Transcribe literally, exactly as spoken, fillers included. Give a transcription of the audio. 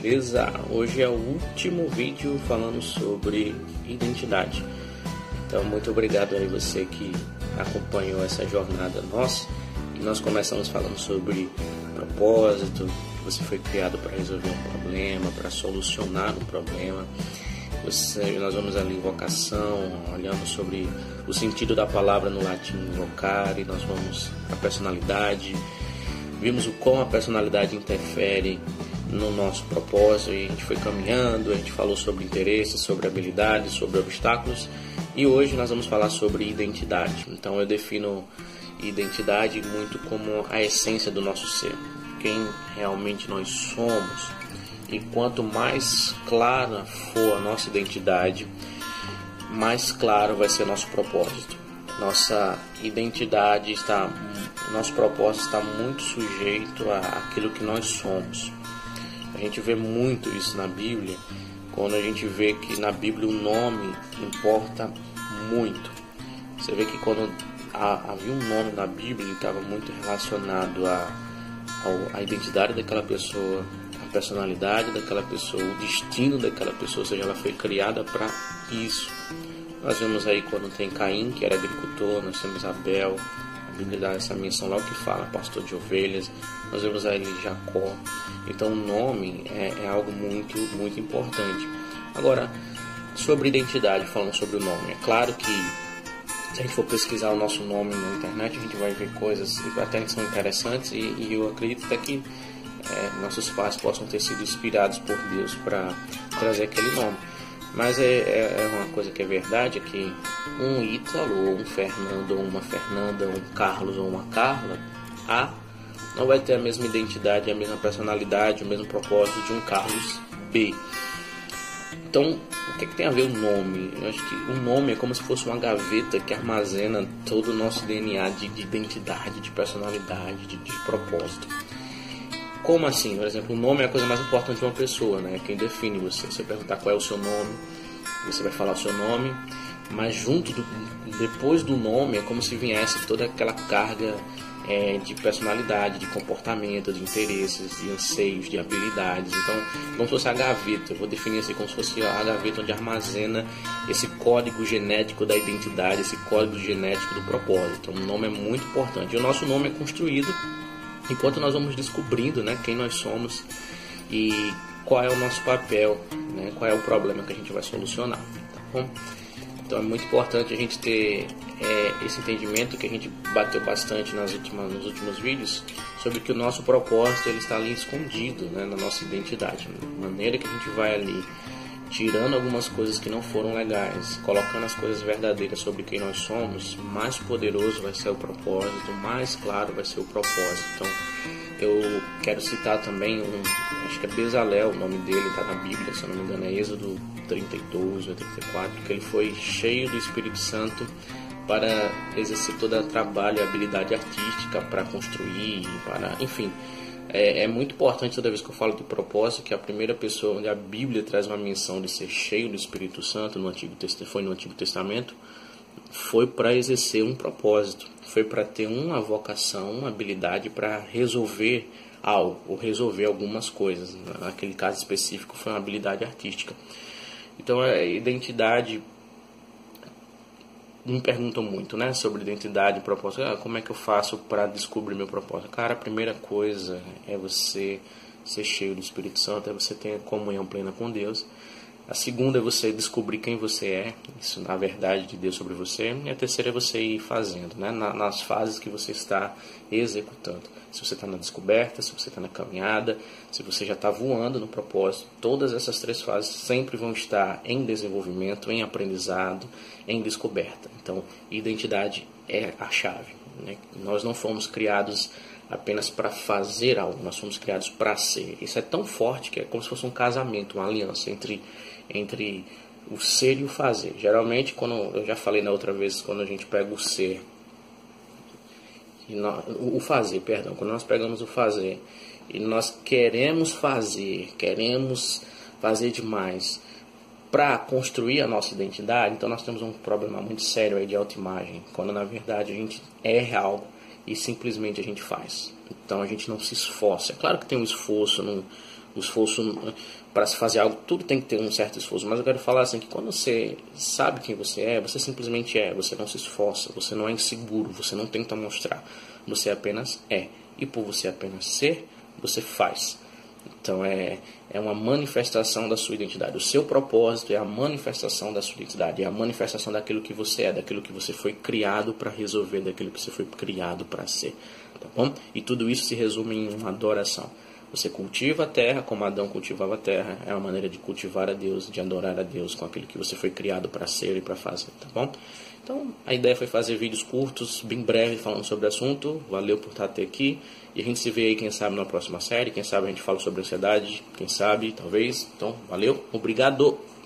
beleza? Hoje é o último vídeo falando sobre identidade. Então, muito obrigado aí você que acompanhou essa jornada nossa. E nós começamos falando sobre propósito, que você foi criado para resolver um problema, para solucionar um problema. Você, nós vamos ali em vocação, olhando sobre o sentido da palavra no latim vocare, nós vamos a personalidade, vimos o como a personalidade interfere no nosso propósito, e a gente foi caminhando, a gente falou sobre interesses, sobre habilidades, sobre obstáculos, e hoje nós vamos falar sobre identidade. Então eu defino identidade muito como a essência do nosso ser, quem realmente nós somos. E quanto mais clara for a nossa identidade, mais claro vai ser nosso propósito. Nossa identidade está, nosso propósito está muito sujeito àquilo que nós somos. A gente vê muito isso na Bíblia, quando a gente vê que na Bíblia o nome importa muito. Você vê que quando havia um nome na Bíblia, ele estava muito relacionado à, à identidade daquela pessoa, personalidade daquela pessoa, o destino daquela pessoa, ou seja, ela foi criada para isso. Nós vemos aí quando tem Caim, que era agricultor, nós temos Abel, a Bíblia dá essa menção lá que fala pastor de ovelhas, nós vemos aí Jacó. Então o nome é, é algo muito, muito importante. Agora, sobre identidade, falando sobre o nome, é claro que se a gente for pesquisar o nosso nome na internet, a gente vai ver coisas que até são interessantes, e, e eu acredito até que É, nossos pais possam ter sido inspirados por Deus para trazer aquele nome. Mas é, é, é uma coisa que é verdade, é que um Ítalo, um Fernando, ou uma Fernanda, um Carlos ou uma Carla, A não vai ter a mesma identidade, a mesma personalidade, o mesmo propósito de um Carlos B. Então, o que, é que tem a ver o nome? Eu acho que o nome é como se fosse uma gaveta que armazena todo o nosso D N A de, de identidade, de personalidade, de, de propósito. Como assim? Por exemplo, o nome é a coisa mais importante de uma pessoa, né? Quem define você. Você perguntar qual é o seu nome, você vai falar o seu nome, mas junto, do, depois do nome, é como se viesse toda aquela carga é, de personalidade, de comportamento, de interesses, de anseios, de habilidades. Então, como se fosse a gaveta. Eu vou definir assim como se fosse a gaveta onde armazena esse código genético da identidade, esse código genético do propósito. Então, o nome é muito importante. E o nosso nome é construído enquanto nós vamos descobrindo, né, quem nós somos e qual é o nosso papel, né, qual é o problema que a gente vai solucionar, tá bom? Então é muito importante a gente ter é, esse entendimento que a gente bateu bastante nas últimas, nos últimos vídeos, sobre que o nosso propósito ele está ali escondido, né, na nossa identidade, de maneira que a gente vai ali tirando algumas coisas que não foram legais, colocando as coisas verdadeiras sobre quem nós somos, mais poderoso vai ser o propósito, mais claro vai ser o propósito. Então, eu quero citar também, um, acho que é Bezalel, o nome dele está na Bíblia, se eu não me engano é Êxodo trinta e dois ou trinta e quatro, que ele foi cheio do Espírito Santo para exercer todo o trabalho e habilidade artística, para construir, para, enfim... É, é muito importante toda vez que eu falo de propósito, que a primeira pessoa onde a Bíblia traz uma menção de ser cheio do Espírito Santo no Antigo Testamento, foi no Antigo Testamento, foi para exercer um propósito, foi para ter uma vocação, uma habilidade para resolver algo, ou resolver algumas coisas. Naquele caso específico foi uma habilidade artística. Então a identidade, me perguntam muito, né, sobre identidade e propósito. Ah, como é que eu faço para descobrir meu propósito? Cara, a primeira coisa é você ser cheio do Espírito Santo, é você ter comunhão plena com Deus. A segunda é você descobrir quem você é, isso na verdade de Deus sobre você. E a terceira é você ir fazendo, né, nas fases que você está executando. Se você está na descoberta, se você está na caminhada, se você já está voando no propósito, todas essas três fases sempre vão estar em desenvolvimento, em aprendizado, em descoberta. Então, identidade é a chave, né? Nós não fomos criados apenas para fazer algo, nós fomos criados para ser. Isso é tão forte que é como se fosse um casamento, uma aliança entre, entre o ser e o fazer. Geralmente, quando eu já falei na outra vez, quando a gente pega o ser, e nós, o fazer, perdão, quando nós pegamos o fazer e nós queremos fazer, queremos fazer demais para construir a nossa identidade, então nós temos um problema muito sério aí de autoimagem, quando na verdade a gente é real, e simplesmente a gente faz. Então a gente não se esforça. É claro que tem um esforço num, o esforço para se fazer algo, tudo tem que ter um certo esforço, mas eu quero falar assim, que quando você sabe quem você é, você simplesmente é, você não se esforça, você não é inseguro, você não tenta mostrar, você apenas é, e por você apenas ser, você faz. Então é, é uma manifestação da sua identidade. O seu propósito é a manifestação da sua identidade, é a manifestação daquilo que você é, daquilo que você foi criado para resolver, daquilo que você foi criado para ser, tá bom? E tudo isso se resume em uma adoração. Você cultiva a terra como Adão cultivava a terra, é uma maneira de cultivar a Deus, de adorar a Deus com aquilo que você foi criado para ser e para fazer, tá bom? Então, a ideia foi fazer vídeos curtos, bem breves, falando sobre o assunto. Valeu por estar até aqui. E a gente se vê aí, quem sabe, na próxima série. Quem sabe a gente fala sobre ansiedade. Quem sabe, talvez. Então, valeu. Obrigado.